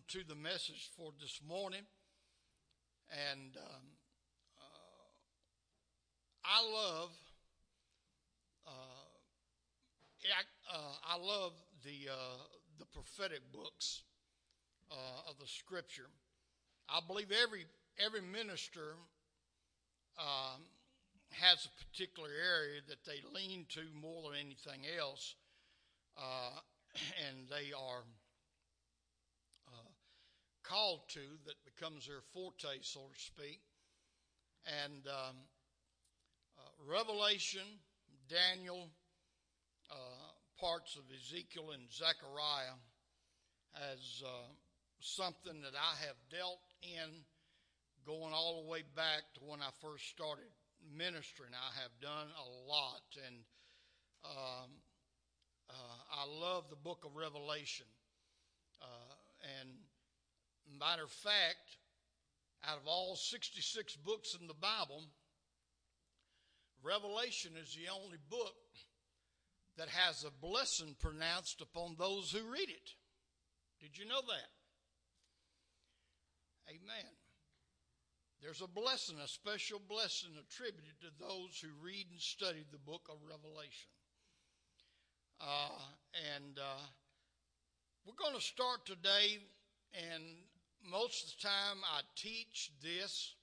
gotten to the message for this morning, and I love the prophetic books of the Scripture. I believe every minister has a particular area that they lean to more than anything else, and they are called to, that becomes their forte, so to speak. And Revelation, Daniel, parts of Ezekiel and Zechariah as something that I have dealt in going all the way back to when I first started ministering. I have done a lot, and I love the book of Revelation. And matter of fact, out of all 66 books in the Bible, Revelation is the only book that has a blessing pronounced upon those who read it. Did you know that? Amen. There's a blessing, a special blessing attributed to those who read and study the book of Revelation. We're going to start today, and most of the time I teach this,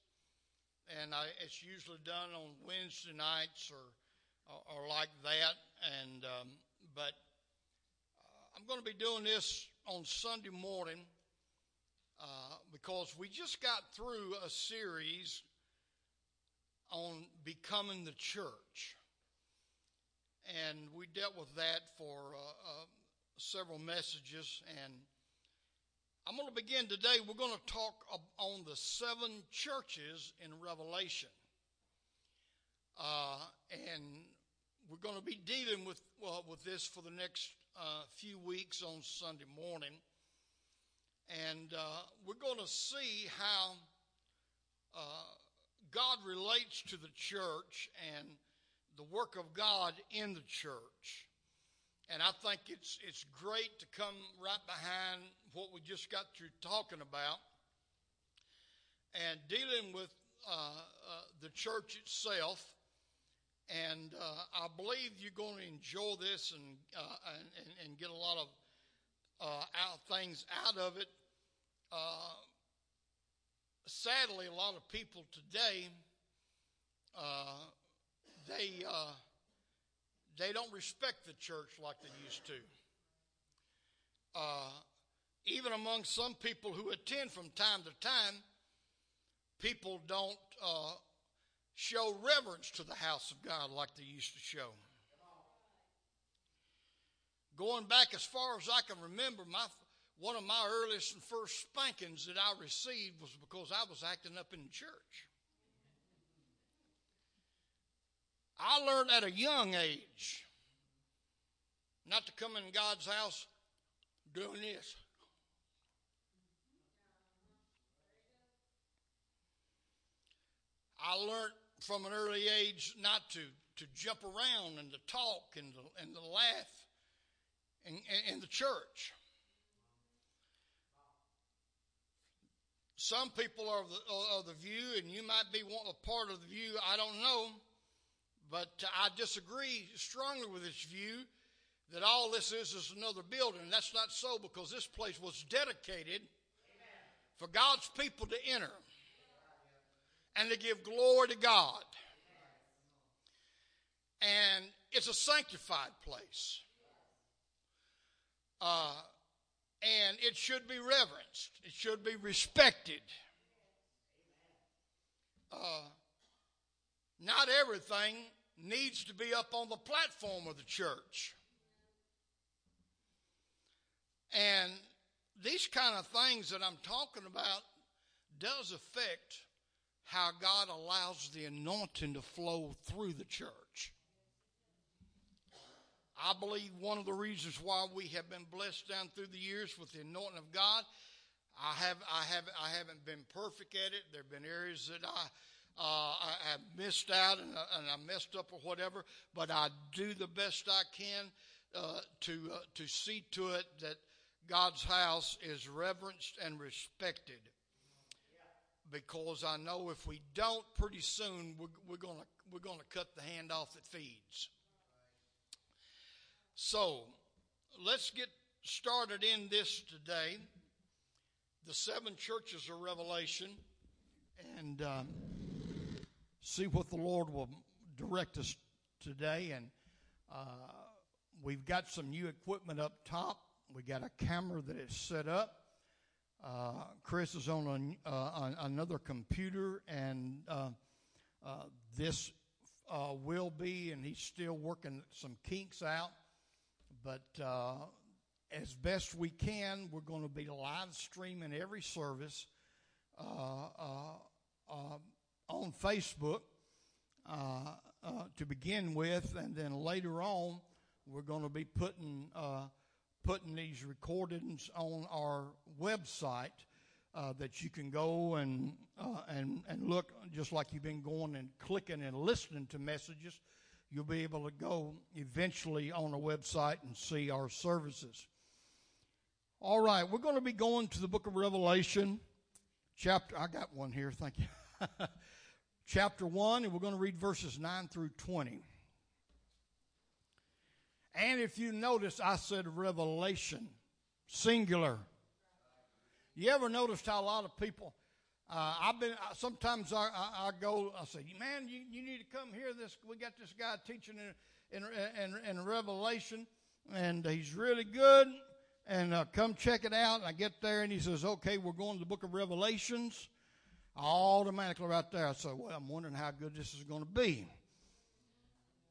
and it's usually done on Wednesday nights or like that. And I'm going to be doing this on Sunday morning because we just got through a series on becoming the church, and we dealt with that for several messages. And I'm going to begin today. We're going to talk on the 7 churches in Revelation, and we're going to be dealing with this for the next few weeks on Sunday morning. And we're going to see how God relates to the church and the work of God in the church. And I think it's great to come right behind what we just got through talking about and dealing with the church itself. And I believe you're going to enjoy this and get a lot of things out of it. Sadly, a lot of people today, they don't respect the church like they used to. Even among some people who attend from time to time, people don't show reverence to the house of God like they used to show. Going back as far as I can remember, one of my earliest and first spankings that I received was because I was acting up in the church. I learned at a young age not to come in God's house doing this. I learned from an early age not to jump around and to talk and to laugh in the church. Some people are of the view, and you might be a part of the view, I don't know, but I disagree strongly with this view that all this is another building. That's not so, because this place was dedicated for God's people to enter and to give glory to God. And it's a sanctified place. And it should be reverenced. It should be respected. Not everything needs to be up on the platform of the church. And these kind of things that I'm talking about does affect how God allows the anointing to flow through the church. I believe one of the reasons why we have been blessed down through the years with the anointing of God, I haven't been perfect at it. There have been areas that I have missed out and I messed up or whatever, but I do the best I can to see to it that God's house is reverenced and respected, because I know if we don't, pretty soon we're gonna cut the hand off that feeds. So let's get started in this today. The 7 churches of Revelation, and see what the Lord will direct us today. And we've got some new equipment up top. We got a camera that is set up. Chris is on another computer, and this will be, and he's still working some kinks out. But as best we can, we're going to be live streaming every service on Facebook to begin with, and then later on, we're going to be putting these recordings on our website that you can go and look, just like you've been going and clicking and listening to messages. You'll be able to go eventually on the website and see our services. All right, we're going to be going to the book of Revelation, chapter, I got one here, thank you, chapter 1, and we're going to read verses 9 through 20. And if you notice, I said revelation, singular. You ever noticed how a lot of people, I go, I say, man, you need to come hear this. We got this guy teaching in Revelation, and he's really good, and come check it out. And I get there, and he says, okay, we're going to the book of Revelations. Automatically right there, I say, well, I'm wondering how good this is going to be.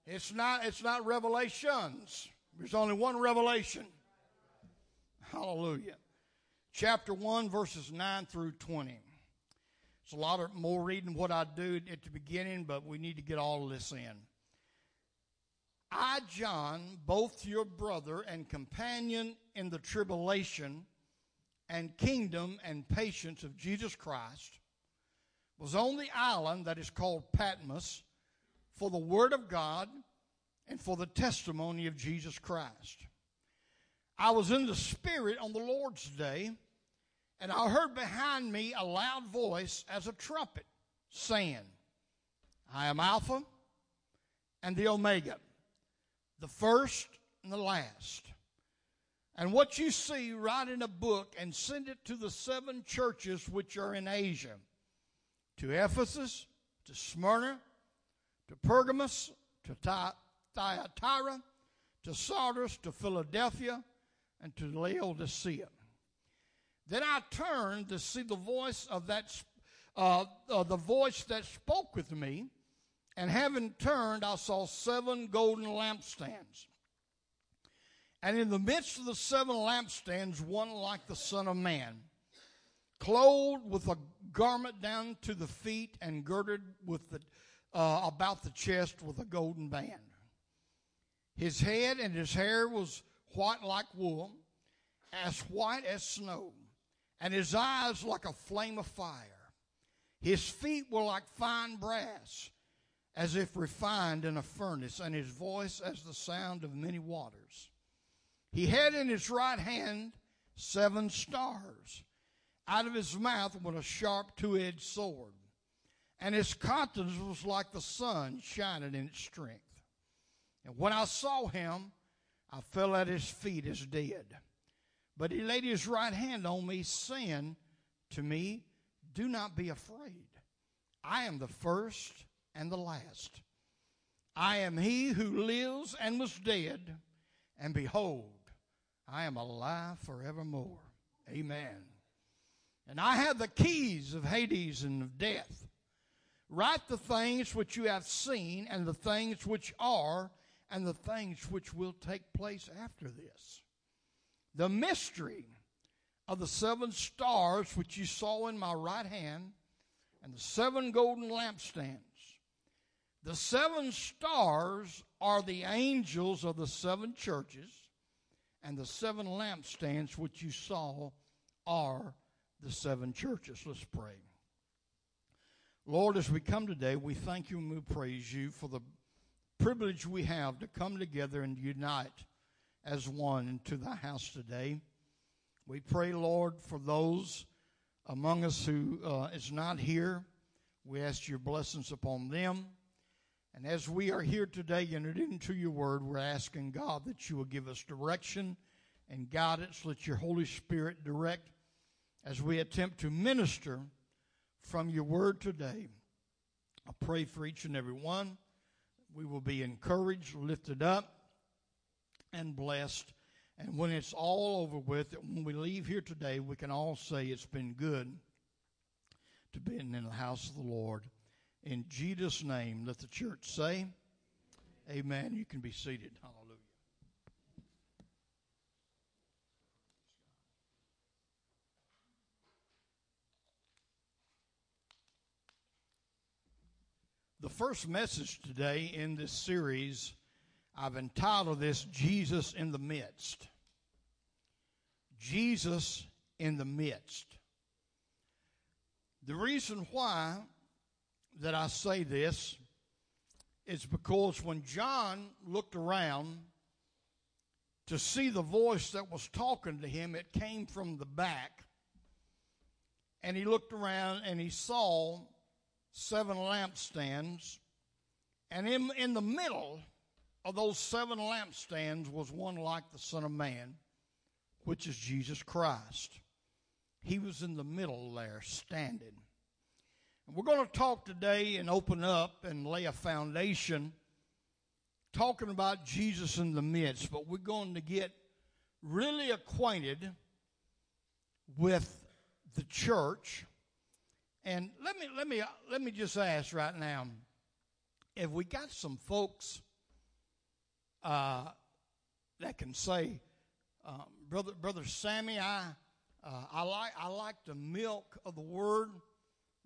It's not Revelations. There's only one revelation. Hallelujah. Chapter 1, verses 9 through 20. It's a lot of more reading what I do at the beginning, but we need to get all of this in. I, John, both your brother and companion in the tribulation and kingdom and patience of Jesus Christ, was on the island that is called Patmos, for the word of God and for the testimony of Jesus Christ. I was in the Spirit on the Lord's day, and I heard behind me a loud voice as a trumpet saying, I am Alpha and the Omega, the first and the last. And what you see, write in a book and send it to the 7 churches which are in Asia, to Ephesus, to Smyrna, to Pergamos, to Thyatira, to Sardis, to Philadelphia, and to Laodicea. Then I turned to see the voice of the voice that spoke with me, and having turned, I saw 7 golden lampstands. And in the midst of the 7 lampstands, one like the Son of Man, clothed with a garment down to the feet and girded with about the chest with a golden band. His head and his hair was white like wool, as white as snow, and his eyes like a flame of fire. His feet were like fine brass, as if refined in a furnace, and his voice as the sound of many waters. He had in his right hand 7 stars. Out of his mouth went a sharp 2-edged sword, and his countenance was like the sun shining in its strength. And when I saw him, I fell at his feet as dead. But he laid his right hand on me, saying to me, do not be afraid. I am the first and the last. I am he who lives and was dead, and behold, I am alive forevermore. Amen. And I have the keys of Hades and of death. Write the things which you have seen, and the things which are, and the things which will take place after this. The mystery of the 7 stars which you saw in my right hand, and the 7 golden lampstands. The 7 stars are the angels of the 7 churches, and the 7 lampstands which you saw are the 7 churches. Let's pray. Lord, as we come today, we thank you and we praise you for the privilege we have to come together and unite as one into the house today. We pray, Lord, for those among us who is not here. We ask your blessings upon them. And as we are here today entered into your word, we're asking, God, that you will give us direction and guidance. Let your Holy Spirit direct as we attempt to minister from your word today. I pray for each and every one. We will be encouraged, lifted up, and blessed. And when it's all over with, when we leave here today, we can all say it's been good to be in the house of the Lord. In Jesus' name, let the church say, amen. You can be seated. Hallelujah. The first message today in this series, I've entitled this, Jesus in the Midst. Jesus in the Midst. The reason why that I say this is because when John looked around to see the voice that was talking to him, it came from the back. And he looked around and he saw 7 lampstands. And in the middle of those 7 lampstands was one like the Son of Man, which is Jesus Christ. He was in the middle there, standing. And we're going to talk today and open up and lay a foundation, talking about Jesus in the midst. But we're going to get really acquainted with the church. And let me just ask right now, if we got some folks that can say, Brother Sammy, I like the milk of the word,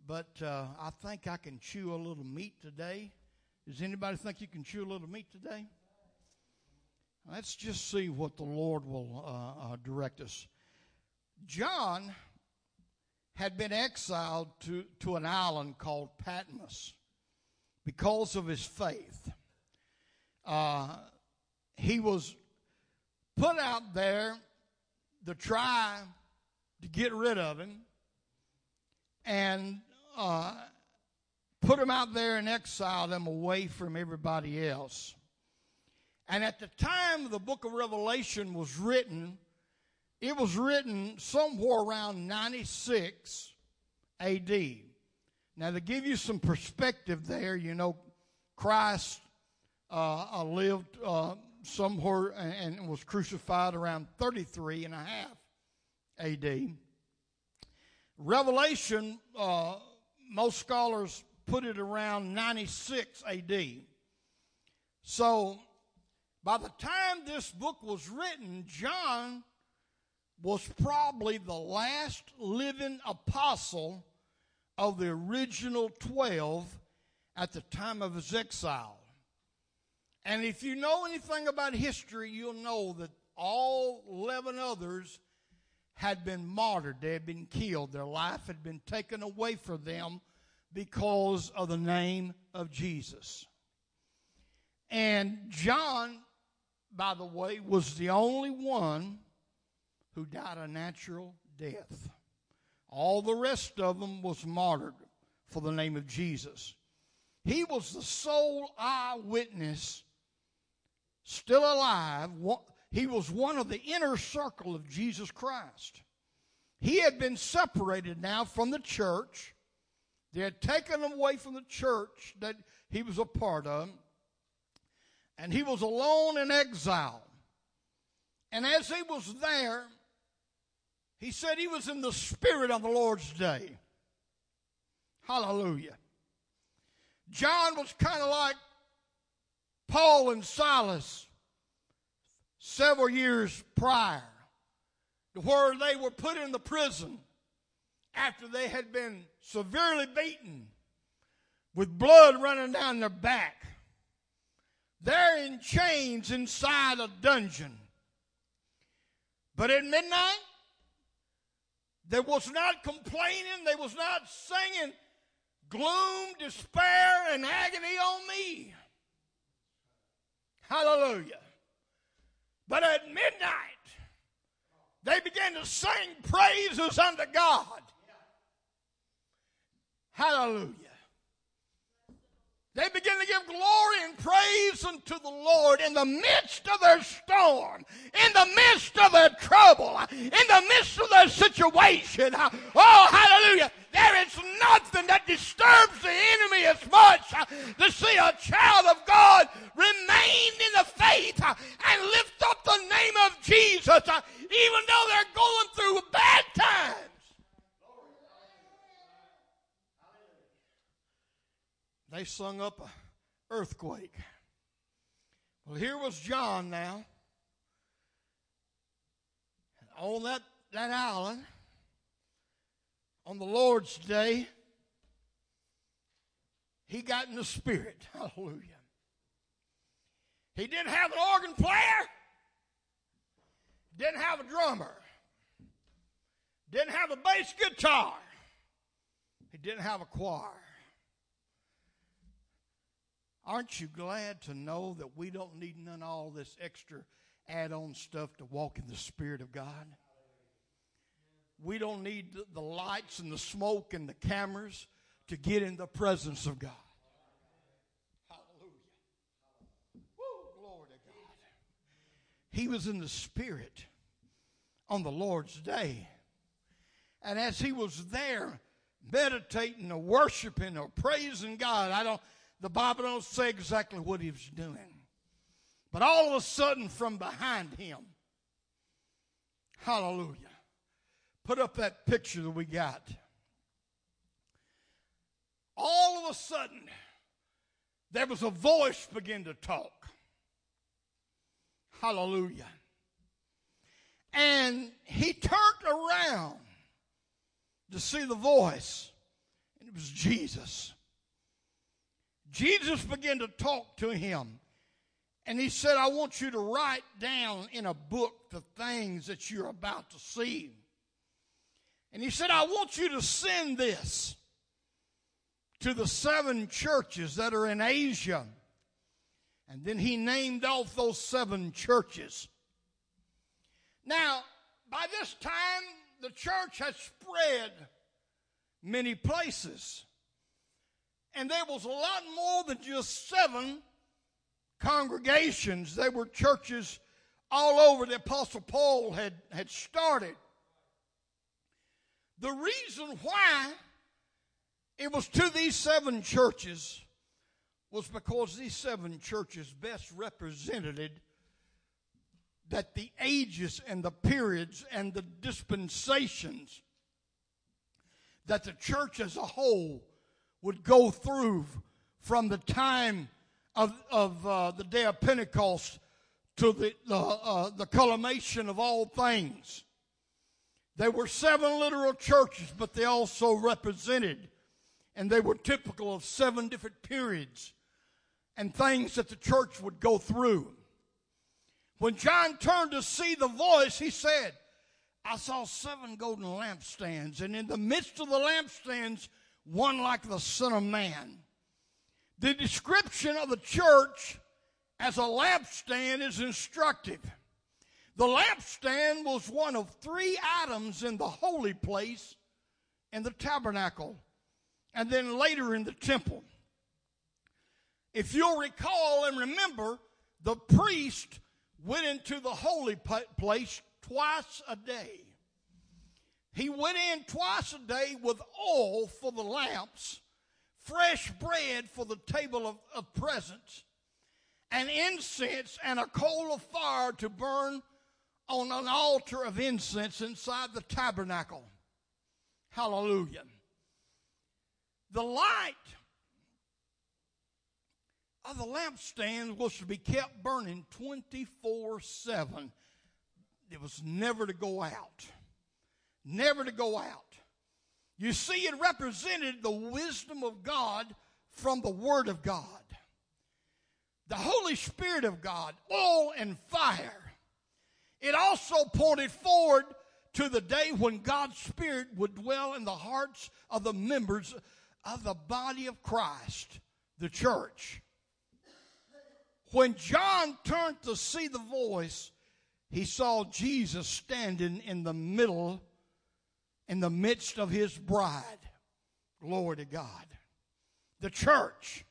but I think I can chew a little meat today. Does anybody think you can chew a little meat today? Let's just see what the Lord will direct us. John had been exiled to an island called Patmos because of his faith. He was put out there to try to get rid of him and put him out there and exile him away from everybody else. And at the time the book of Revelation was written, it was written somewhere around 96 A.D. Now, to give you some perspective there, you know, Christ lived somewhere and was crucified around 33 and a half A.D. Revelation, most scholars put it around 96 A.D. So by the time this book was written, John was probably the last living apostle of the original 12 at the time of his exile. And if you know anything about history, you'll know that all 11 others had been martyred. They had been killed. Their life had been taken away from them because of the name of Jesus. And John, by the way, was the only one who died a natural death. All the rest of them was martyred for the name of Jesus. He was the sole eyewitness still alive. He was one of the inner circle of Jesus Christ. He had been separated now from the church. They had taken him away from the church that he was a part of. And he was alone in exile. And as he was there, he said he was in the spirit on the Lord's day. Hallelujah. John was kind of like Paul and Silas several years prior, to where they were put in the prison after they had been severely beaten with blood running down their back. They're in chains inside a dungeon. But at midnight, they was not complaining, they was not singing gloom, despair, and agony on me. Hallelujah. But at midnight, They began to sing praises unto God. Hallelujah. They began to give glory and praise unto the Lord in the midst of their storm, in the midst of their trouble, in the midst of their situation. Oh, hallelujah. There is nothing that disturbs the enemy as much to see a child of God remain in the faith and lift up the name of Jesus, even though they're going through bad times. They sung up an earthquake. Well, here was John now. And on that island, on the Lord's day, he got in the Spirit. Hallelujah. He didn't have an organ player. Didn't have a drummer. Didn't have a bass guitar. He didn't have a choir. Aren't you glad to know that we don't need none of all this extra add-on stuff to walk in the Spirit of God? We don't need the lights and the smoke and the cameras to get in the presence of God. Hallelujah. Woo, glory to God. He was in the Spirit on the Lord's day. And as he was there meditating or worshiping or praising God, the Bible don't say exactly what he was doing. But all of a sudden from behind him, hallelujah. Put up that picture that we got. All of a sudden, there was a voice begin to talk. Hallelujah. And he turned around to see the voice. And it was Jesus. Jesus began to talk to him, and he said, I want you to write down in a book the things that you're about to see. And he said, I want you to send this to the 7 churches that are in Asia. And then he named off those 7 churches. Now, by this time, the church had spread many places. And there was a lot more than just 7 congregations. There were churches all over the Apostle Paul had started. The reason why it was to these 7 churches was because these 7 churches best represented that the ages and the periods and the dispensations that the church as a whole would go through from the time of the day of Pentecost to the culmination of all things. There were 7 literal churches, but they also represented, and they were typical of 7 different periods and things that the church would go through. When John turned to see the voice, he said, I saw 7 golden lampstands, and in the midst of the lampstands, one like the Son of Man. The description of the church as a lampstand is instructive. The lampstand was one of 3 items in the holy place in the tabernacle and then later in the temple. If you'll recall and remember, the priest went into the holy place twice a day. He went in twice a day with oil for the lamps, fresh bread for the table of presence, and incense and a coal of fire to burn on an altar of incense inside the tabernacle. Hallelujah. The light of the lampstand was to be kept burning 24/7. It was never to go out. Never to go out. You see, it represented the wisdom of God from the Word of God. The Holy Spirit of God, oil and fire. It also pointed forward to the day when God's Spirit would dwell in the hearts of the members of the body of Christ, the church. When John turned to see the voice, he saw Jesus standing in the midst of his bride. Glory to God. The church.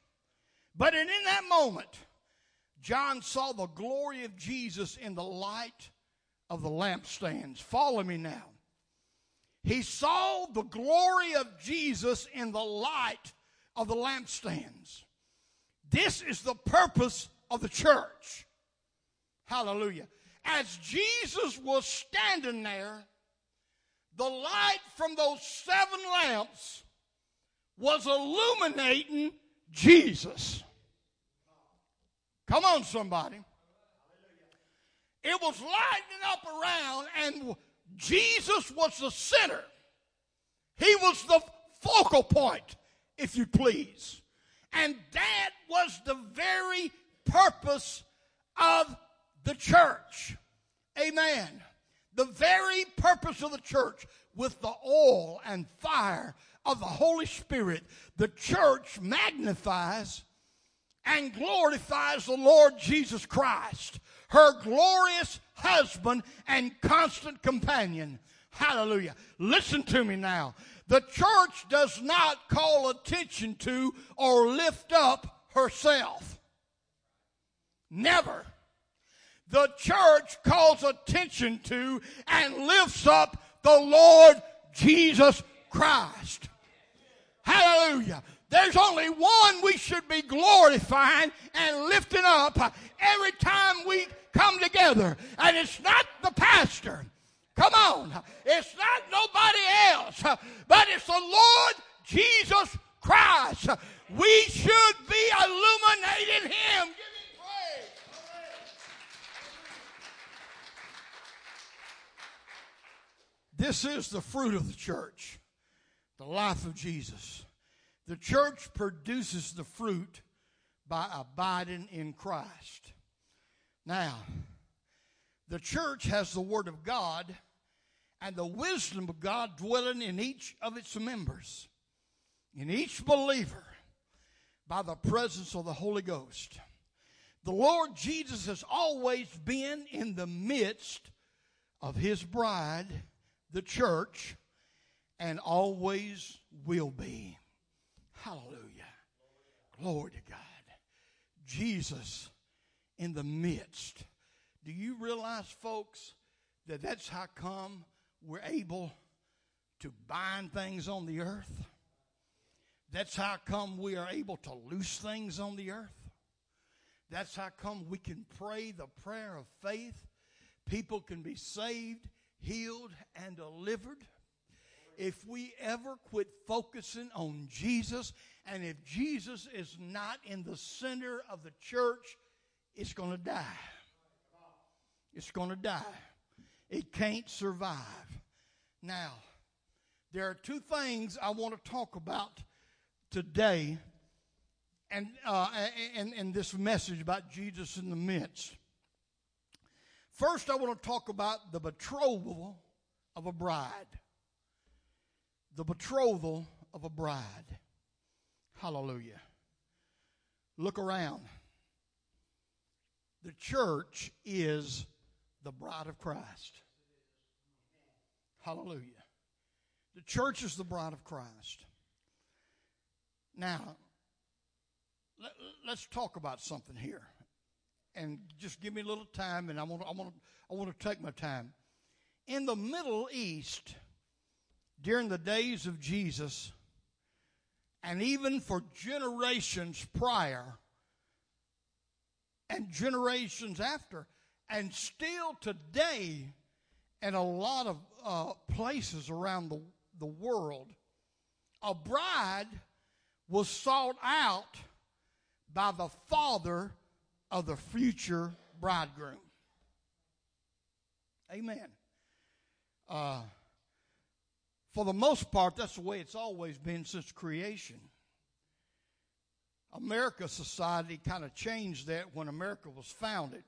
But in that moment, John saw the glory of Jesus in the light of the lampstands. Follow me now. He saw the glory of Jesus in the light of the lampstands. This is the purpose of the church. Hallelujah. As Jesus was standing there, the light from those 7 lamps was illuminating Jesus. Come on, somebody. It was lighting up around, and Jesus was the center. He was the focal point, if you please. And that was the very purpose of the church. Amen. The very purpose of the church, with the oil and fire of the Holy Spirit, the church magnifies and glorifies the Lord Jesus Christ, her glorious husband and constant companion. Hallelujah. Listen to me now. The church does not call attention to or lift up herself. Never. The church calls attention to and lifts up the Lord Jesus Christ. Hallelujah. There's only one we should be glorifying and lifting up every time we come together, and it's not the pastor. Come on. It's not nobody else, but it's the Lord Jesus Christ. We should be illuminating him. Give him praise. This is the fruit of the church, the life of Jesus. The church produces the fruit by abiding in Christ. Now, the church has the Word of God and the wisdom of God dwelling in each of its members, in each believer, by the presence of the Holy Ghost. The Lord Jesus has always been in the midst of his bride, the church, and always will be. Hallelujah. Glory to God. Jesus in the midst. Do you realize, folks, that that's how come we're able to bind things on the earth? That's how come we are able to loose things on the earth? That's how come we can pray the prayer of faith. People can be saved, healed, and delivered. If we ever quit focusing on Jesus, and if Jesus is not in the center of the church, it's going to die. It's going to die. It can't survive. Now, there are 2 things I want to talk about today and in this message about Jesus in the midst. First, I want to talk about the betrothal of a bride. The betrothal of a bride. Hallelujah. Look around. The church is the bride of Christ. Hallelujah. The church is the bride of Christ. Now, let's talk about something here. And just give me a little time, and I want to take my time. In the Middle East, during the days of Jesus, and even for generations prior and generations after, and still today in a lot of places around the world, a bride was sought out by the father of the future bridegroom. Amen. For the most part, that's the way it's always been since creation. America's society kind of changed that when America was founded.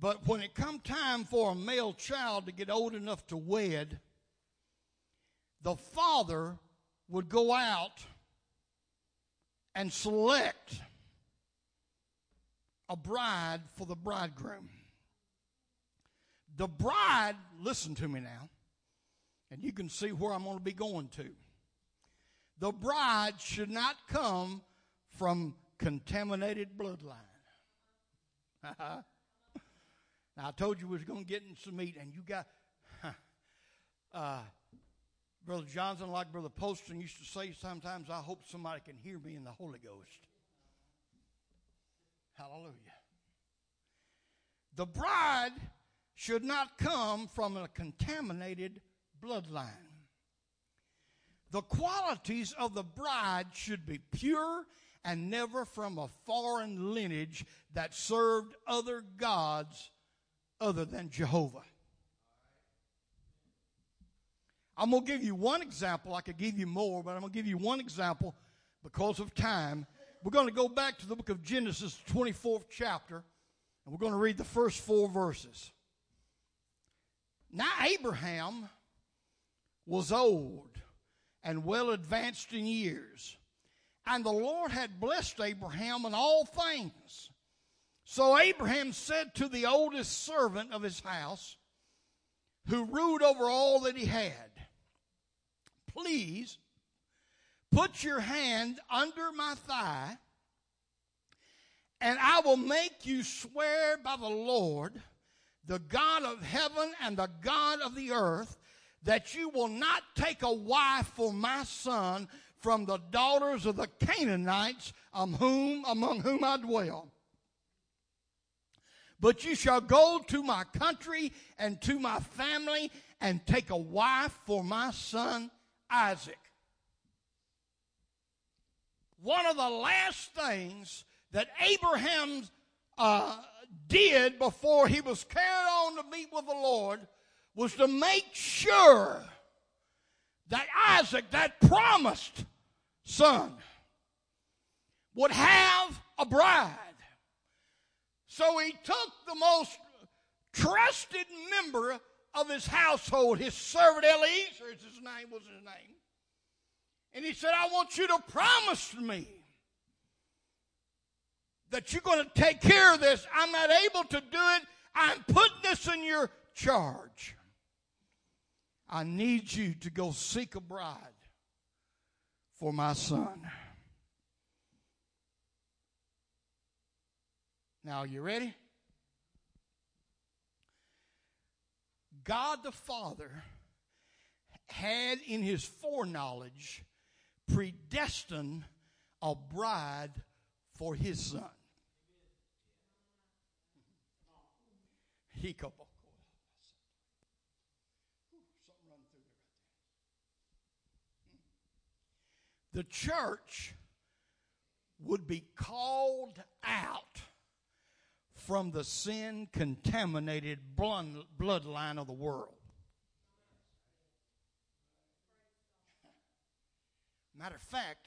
But when it come time for a male child to get old enough to wed, the father would go out and select a bride for the bridegroom. The bride, listen to me now, and you can see where I'm going to be going to. The bride should not come from contaminated bloodline. Now, I told you we was going to get in some meat, and you got... Brother Johnson, like Brother Poston used to say sometimes, I hope somebody can hear me in the Holy Ghost. Hallelujah. The bride should not come from a contaminated bloodline. The qualities of the bride should be pure and never from a foreign lineage that served other gods other than Jehovah. I'm going to give you one example. I could give you more, but I'm going to give you one example because of time. We're going to go back to the book of Genesis, 24th chapter, and we're going to read the first four verses. Now Abraham was old and well advanced in years, and the Lord had blessed Abraham in all things. So Abraham said to the oldest servant of his house, who ruled over all that he had, "Please put your hand under my thigh, and I will make you swear by the Lord, the God of heaven and the God of the earth, that you will not take a wife for my son from the daughters of the Canaanites among whom I dwell. But you shall go to my country and to my family and take a wife for my son Isaac." One of the last things that Abraham did before he was carried on to meet with the Lord was to make sure that Isaac, that promised son, would have a bride. So he took the most trusted member of his household, his servant Eliezer, was his name. And he said, "I want you to promise me that you're going to take care of this. I'm not able to do it. I'm putting this in your charge. I need you to go seek a bride for my son." Now, you ready? God the Father had in his foreknowledge predestined a bride for his son. The church would be called out from the sin-contaminated bloodline of the world. Matter of fact,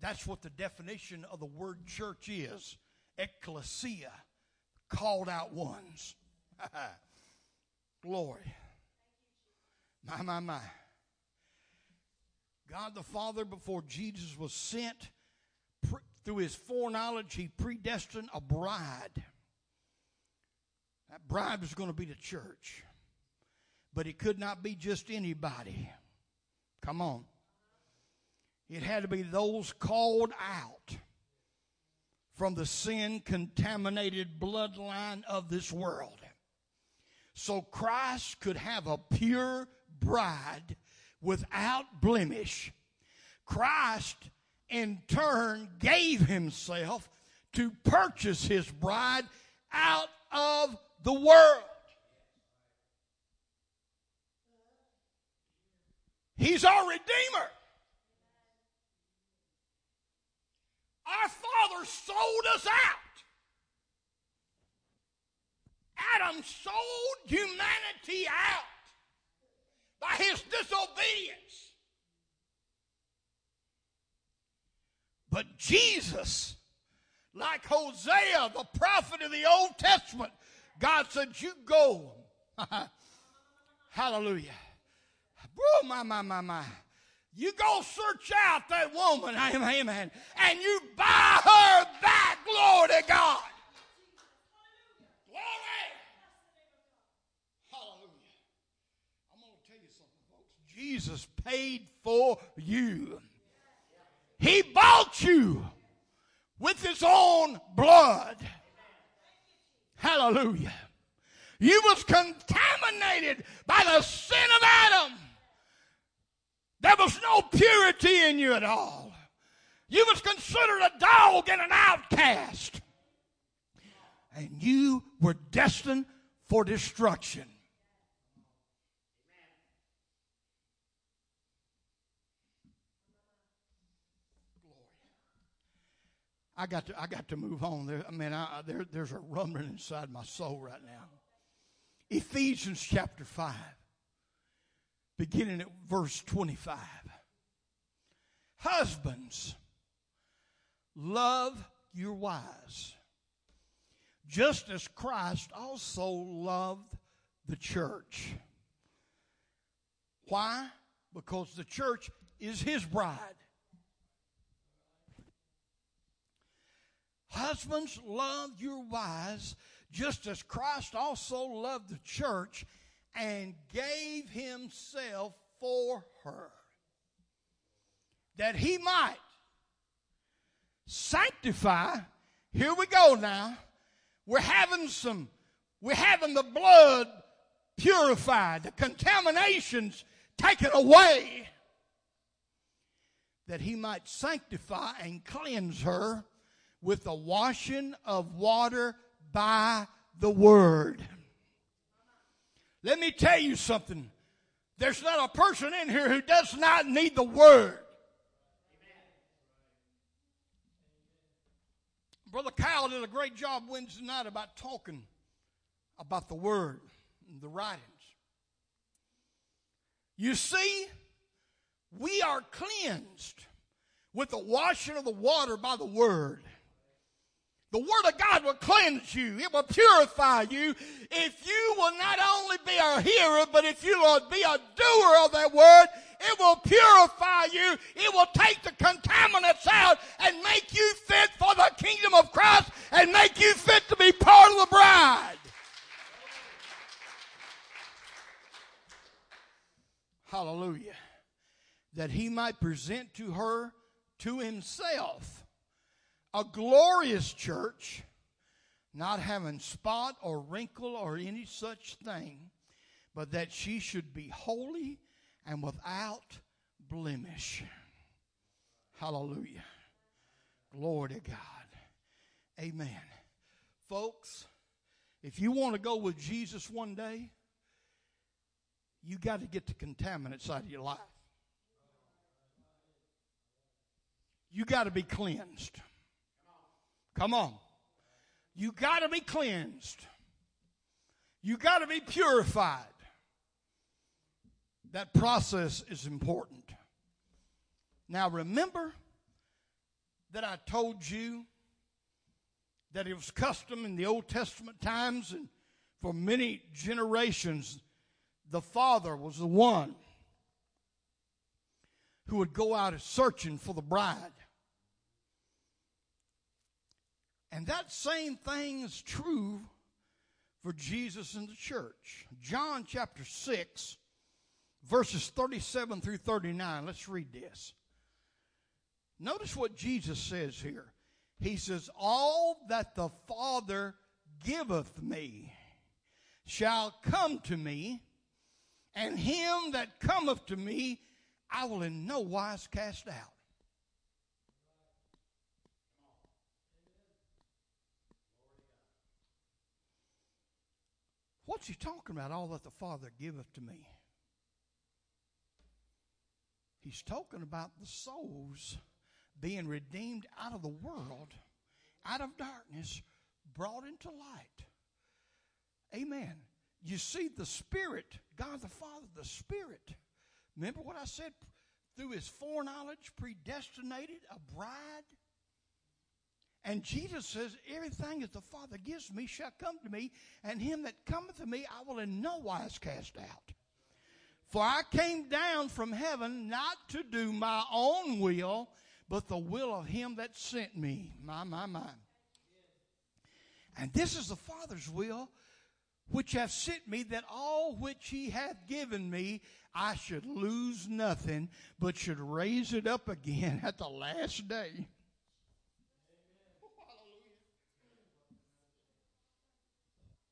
that's what the definition of the word church is. Ecclesia, called out ones. Glory. My. God the Father, before Jesus was sent, through his foreknowledge, he predestined a bride. That bride was going to be the church. But it could not be just anybody. Come on. It had to be those called out from the sin-contaminated bloodline of this world. So Christ could have a pure bride without blemish. Christ, in turn, gave himself to purchase his bride out of the world. He's our Redeemer. Our father sold us out. Adam sold humanity out by his disobedience. But Jesus, like Hosea, the prophet of the Old Testament, God said, "You go." Hallelujah. Woo, my. You go search out that woman, amen, and you buy her back, glory to God. Glory. Jesus paid for you. He bought you with his own blood. Hallelujah. You was contaminated by the sin of Adam. There was no purity in you at all. You was considered a dog and an outcast. And you were destined for destruction. I got to move on. There's a rumbling inside my soul right now. Ephesians chapter 5, beginning at verse 25. Husbands, love your wives, just as Christ also loved the church. Why? Because the church is his bride. Husbands, love your wives, just as Christ also loved the church and gave himself for her, that he might sanctify. Here we go now. We're having the blood purified, the contaminations taken away, that he might sanctify and cleanse her with the washing of water by the word. Let me tell you something. There's not a person in here who does not need the word. Brother Kyle did a great job Wednesday night about talking about the word and the writings. You see, we are cleansed with the washing of the water by the word. The word of God will cleanse you. It will purify you. If you will not only be a hearer, but if you will be a doer of that word, it will purify you. It will take the contaminants out and make you fit for the kingdom of Christ and make you fit to be part of the bride. Hallelujah. That he might present to her, to himself, a glorious church, not having spot or wrinkle or any such thing, but that she should be holy and without blemish. Hallelujah. Glory to God. Amen. Folks, if you want to go with Jesus one day, you got to get the contaminants out of your life. You got to be cleansed. Come on. You got to be cleansed. You got to be purified. That process is important. Now remember that I told you that it was custom in the Old Testament times and for many generations, the father was the one who would go out searching for the bride. And that same thing is true for Jesus in the church. John chapter 6, verses 37 through 39. Let's read this. Notice what Jesus says here. He says, all that the Father giveth me shall come to me, and him that cometh to me I will in no wise cast out. What's he talking about? All that the Father giveth to me. He's talking about the souls being redeemed out of the world, out of darkness, brought into light. Amen. You see, the Spirit, God the Father, the Spirit. Remember what I said? Through his foreknowledge, predestinated a bride. And Jesus says, everything that the Father gives me shall come to me, and him that cometh to me I will in no wise cast out. For I came down from heaven not to do my own will, but the will of him that sent me. My. And this is the Father's will, which hath sent me, that all which he hath given me, I should lose nothing, but should raise it up again at the last day.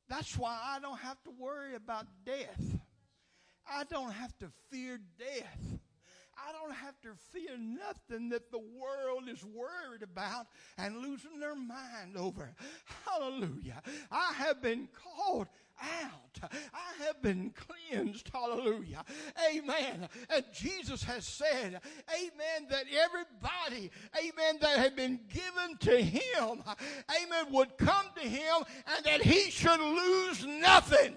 That's why I don't have to worry about death. I don't have to fear death. I don't have to fear nothing that the world is worried about and losing their mind over. Hallelujah. I have been called out. I have been cleansed. Hallelujah. Amen. And Jesus has said, amen, that everybody, amen, that had been given to him, amen, would come to him and that he should lose nothing.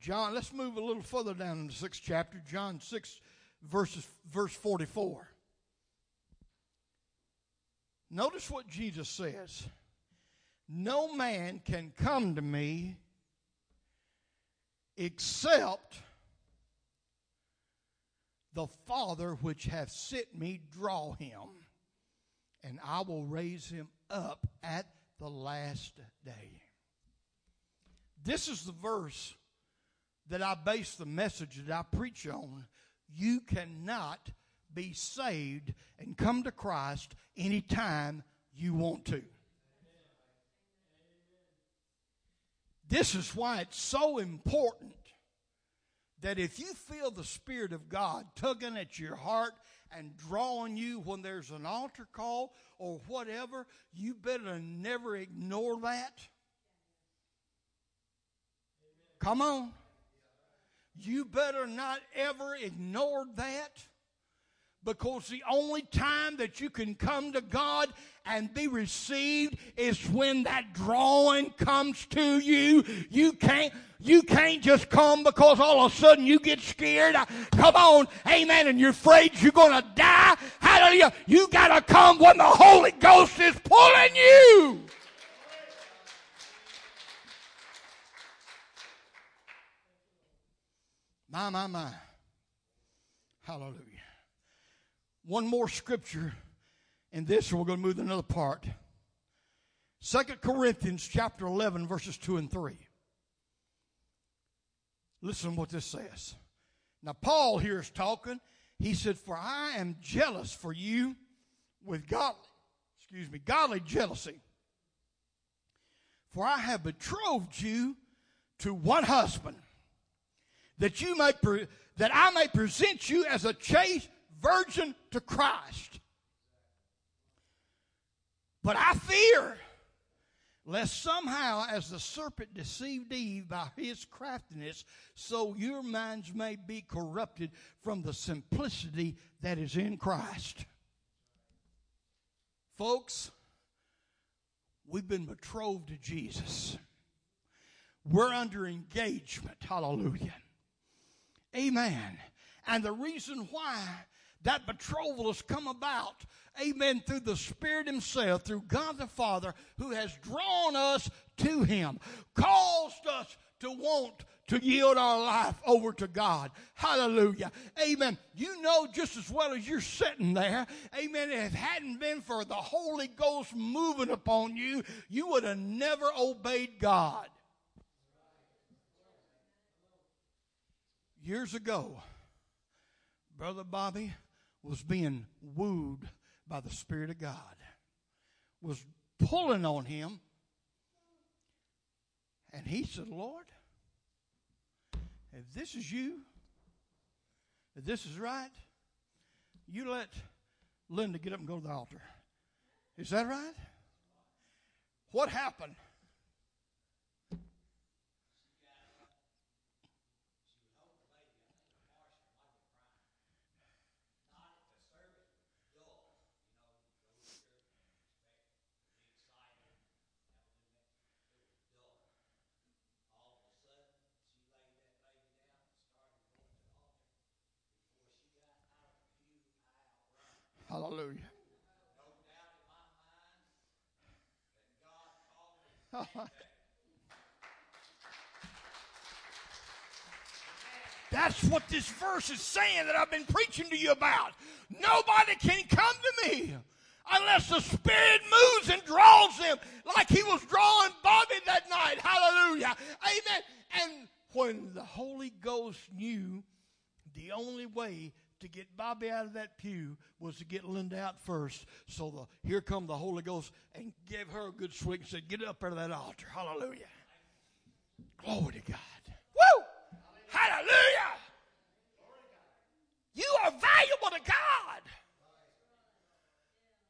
John, let's move a little further down in the 6th chapter, John 6, verse 44. Notice what Jesus says. No man can come to me except the Father which hath sent me draw him, and I will raise him up at the last day. This is the verse that I base the message that I preach on. You cannot be saved and come to Christ anytime you want to. This is why it's so important that if you feel the Spirit of God tugging at your heart and drawing you when there's an altar call or whatever, you better never ignore that. Come on. You better not ever ignore that, because the only time that you can come to God and be received is when that drawing comes to you. You can't just come because all of a sudden you get scared. Come on, amen, and you're afraid you're going to die. Hallelujah. You got to come when the Holy Ghost is pulling you. My. Hallelujah. One more scripture, and this we're going to move to another part. 2 Corinthians chapter 11, verses 2 and 3. Listen to what this says. Now, Paul here is talking. He said, for I am jealous for you with godly jealousy. For I have betrothed you to one husband, that I may present you as a chaste virgin to Christ. But I fear lest somehow, as the serpent deceived Eve by his craftiness, so your minds may be corrupted from the simplicity that is in Christ. Folks, we've been betrothed to Jesus. We're under engagement. Hallelujah. Amen. And the reason why that betrothal has come about, amen, through the Spirit himself, through God the Father, who has drawn us to him, caused us to want to yield our life over to God. Hallelujah. Amen. You know just as well as you're sitting there, amen, if it hadn't been for the Holy Ghost moving upon you, you would have never obeyed God. Years ago, Brother Bobby was being wooed by the Spirit of God, was pulling on him, and he said, Lord, if this is you, if this is right, you let Linda get up and go to the altar. Is that right? What happened? Hallelujah. That's what this verse is saying that I've been preaching to you about. Nobody can come to me unless the Spirit moves and draws them like he was drawing Bobby that night. Hallelujah. Amen. And when the Holy Ghost knew the only way to get Bobby out of that pew was to get Linda out first. So here come the Holy Ghost and gave her a good swing and said, get up out of that altar. Hallelujah. Glory to God. Woo! Hallelujah. Hallelujah. You are valuable to God.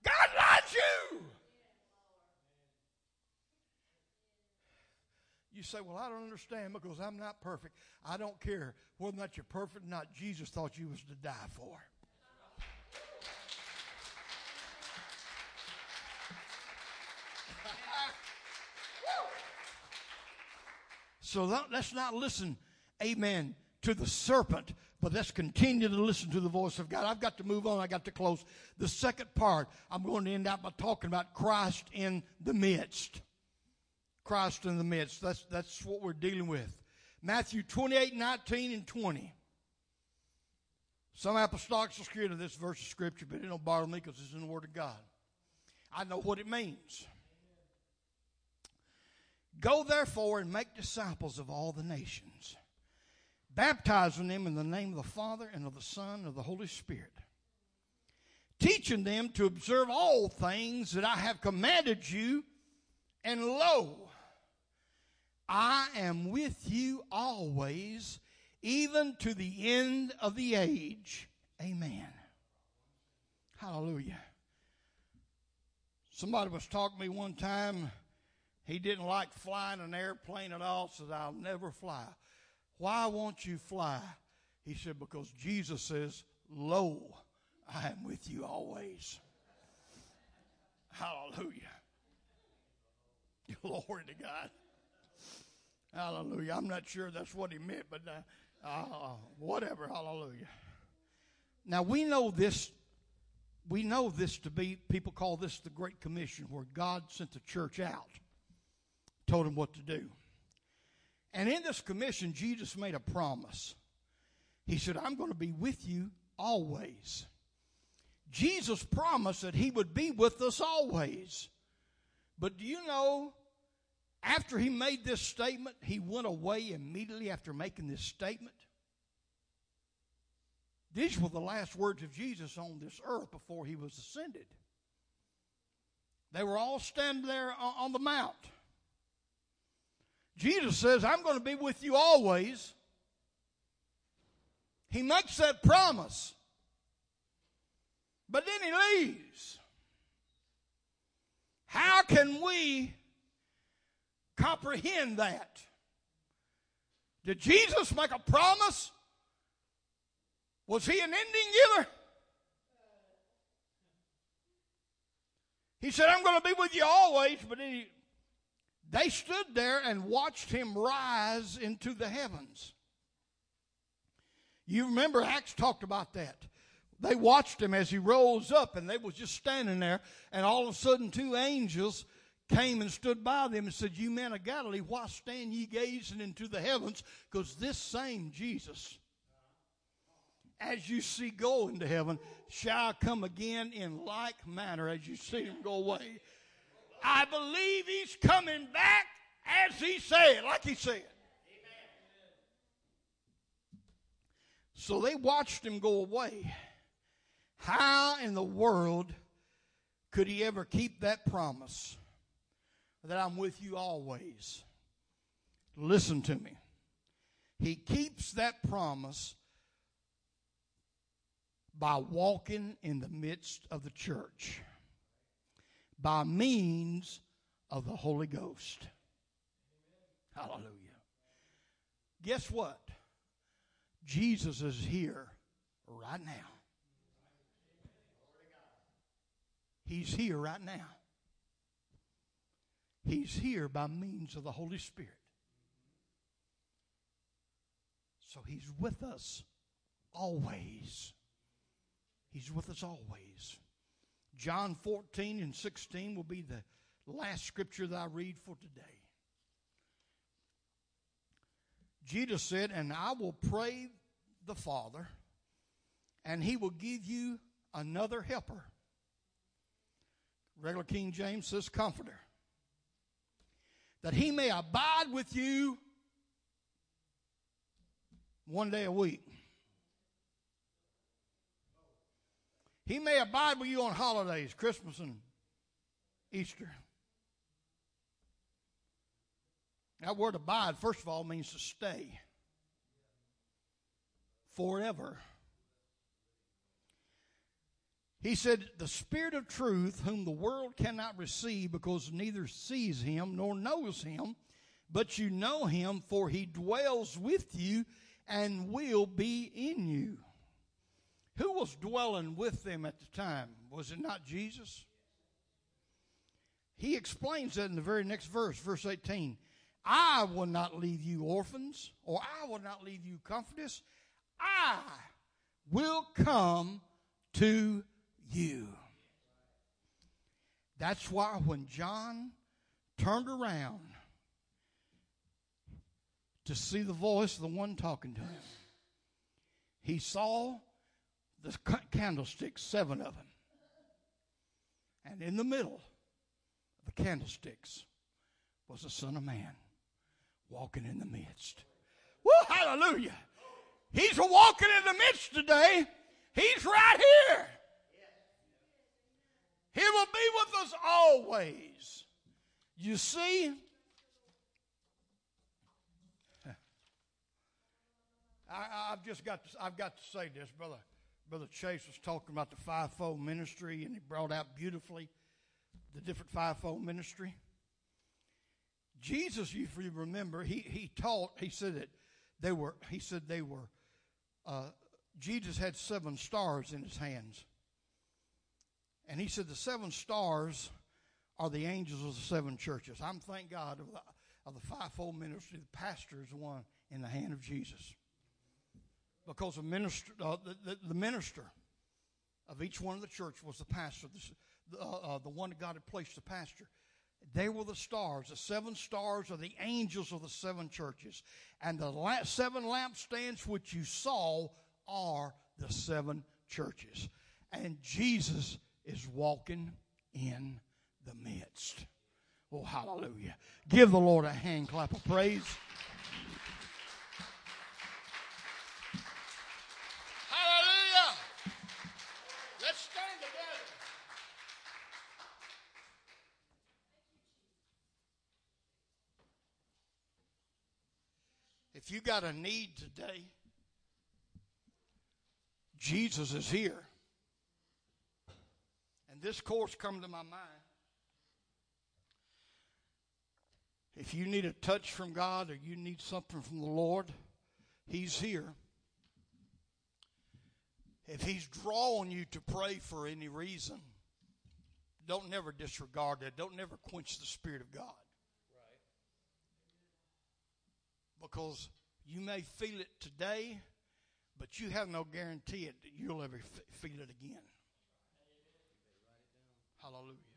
God loves you. You say, well, I don't understand because I'm not perfect. I don't care whether or not you're perfect or not. Jesus thought you was to die for. So let's not listen, amen, to the serpent, but let's continue to listen to the voice of God. I've got to move on. I got to close. The second part, I'm going to end out by talking about Christ in the midst. Christ in the midst. That's what we're dealing with. Matthew 28:19-20. Some apostolics are scared of this verse of Scripture, but it don't bother me because it's in the Word of God. I know what it means. Go therefore and make disciples of all the nations, baptizing them in the name of the Father and of the Son and of the Holy Spirit, teaching them to observe all things that I have commanded you, and lo, I am with you always, even to the end of the age. Amen. Hallelujah. Somebody was talking to me one time. He didn't like flying an airplane at all, said, I'll never fly. Why won't you fly? He said, because Jesus says, lo, I am with you always. Hallelujah. Glory to God. Hallelujah. I'm not sure that's what he meant, but whatever. Hallelujah. Now, we know this. We know this to be, people call this the Great Commission, where God sent the church out, told them what to do. And in this commission, Jesus made a promise. He said, I'm going to be with you always. Jesus promised that he would be with us always. But do you know, after he made this statement, he went away immediately after making this statement. These were the last words of Jesus on this earth before he was ascended. They were all standing there on the mount. Jesus says, I'm going to be with you always. He makes that promise. But then he leaves. How can we comprehend that? Did Jesus make a promise? Was he an ending giver? He said, I'm going to be with you always, but then they stood there and watched him rise into the heavens. You remember Acts talked about that. They watched him as he rose up, and they was just standing there. And all of a sudden, two angels came and stood by them and said, you men of Galilee, why stand ye gazing into the heavens? Because this same Jesus, as you see go into heaven, shall come again in like manner as you see him go away. I believe he's coming back as he said, like he said. Amen. So they watched him go away. How in the world could he ever keep that promise that I'm with you always? Listen to me. He keeps that promise by walking in the midst of the church, by means of the Holy Ghost. Hallelujah. Guess what? Jesus is here right now. He's here right now. He's here by means of the Holy Spirit. So he's with us always. He's with us always. John 14:16 will be the last scripture that I read for today. Jesus said, and I will pray the Father, and he will give you another helper regular King James says comforter, that he may abide with you one day a week. He may abide with you on holidays, Christmas and Easter. That word abide, first of all, means to stay forever. He said, the Spirit of truth, whom the world cannot receive because neither sees him nor knows him, but you know him, for he dwells with you and will be in you. Who was dwelling with them at the time? Was it not Jesus? He explains that in the very next verse, verse 18. I will not leave you orphans, or I will not leave you comfortless. I will come to you. That's why when John turned around to see the voice of the one talking to him, he saw the candlesticks, 7 of them. And in the middle of the candlesticks was the Son of Man walking in the midst. Woo, hallelujah! He's walking in the midst today. He's right here. He will be with us always. You see, I've got to say this, Brother Chase was talking about the fivefold ministry, and he brought out beautifully the different fivefold ministry. Jesus, if you remember, he taught. He said that they were. He said they were. Jesus had 7 stars in his hands. And he said the 7 stars are the angels of the 7 churches. I'm thank God of the fivefold ministry. The pastor is the one in the hand of Jesus. Because the minister of each one of the church was the pastor, the one that God had placed the pastor. They were the stars. The 7 stars are the angels of the 7 churches. And the 7 lampstands which you saw are the 7 churches. And Jesus is walking in the midst. Oh, hallelujah. Give the Lord a hand clap of praise. Hallelujah. Let's stand together. If you got a need today, Jesus is here. And this course come to my mind. If you need a touch from God or you need something from the Lord, he's here. If he's drawing you to pray for any reason, don't never disregard that. Don't never quench the Spirit of God. Right. Because you may feel it today, but you have no guarantee that you'll ever feel it again. Hallelujah.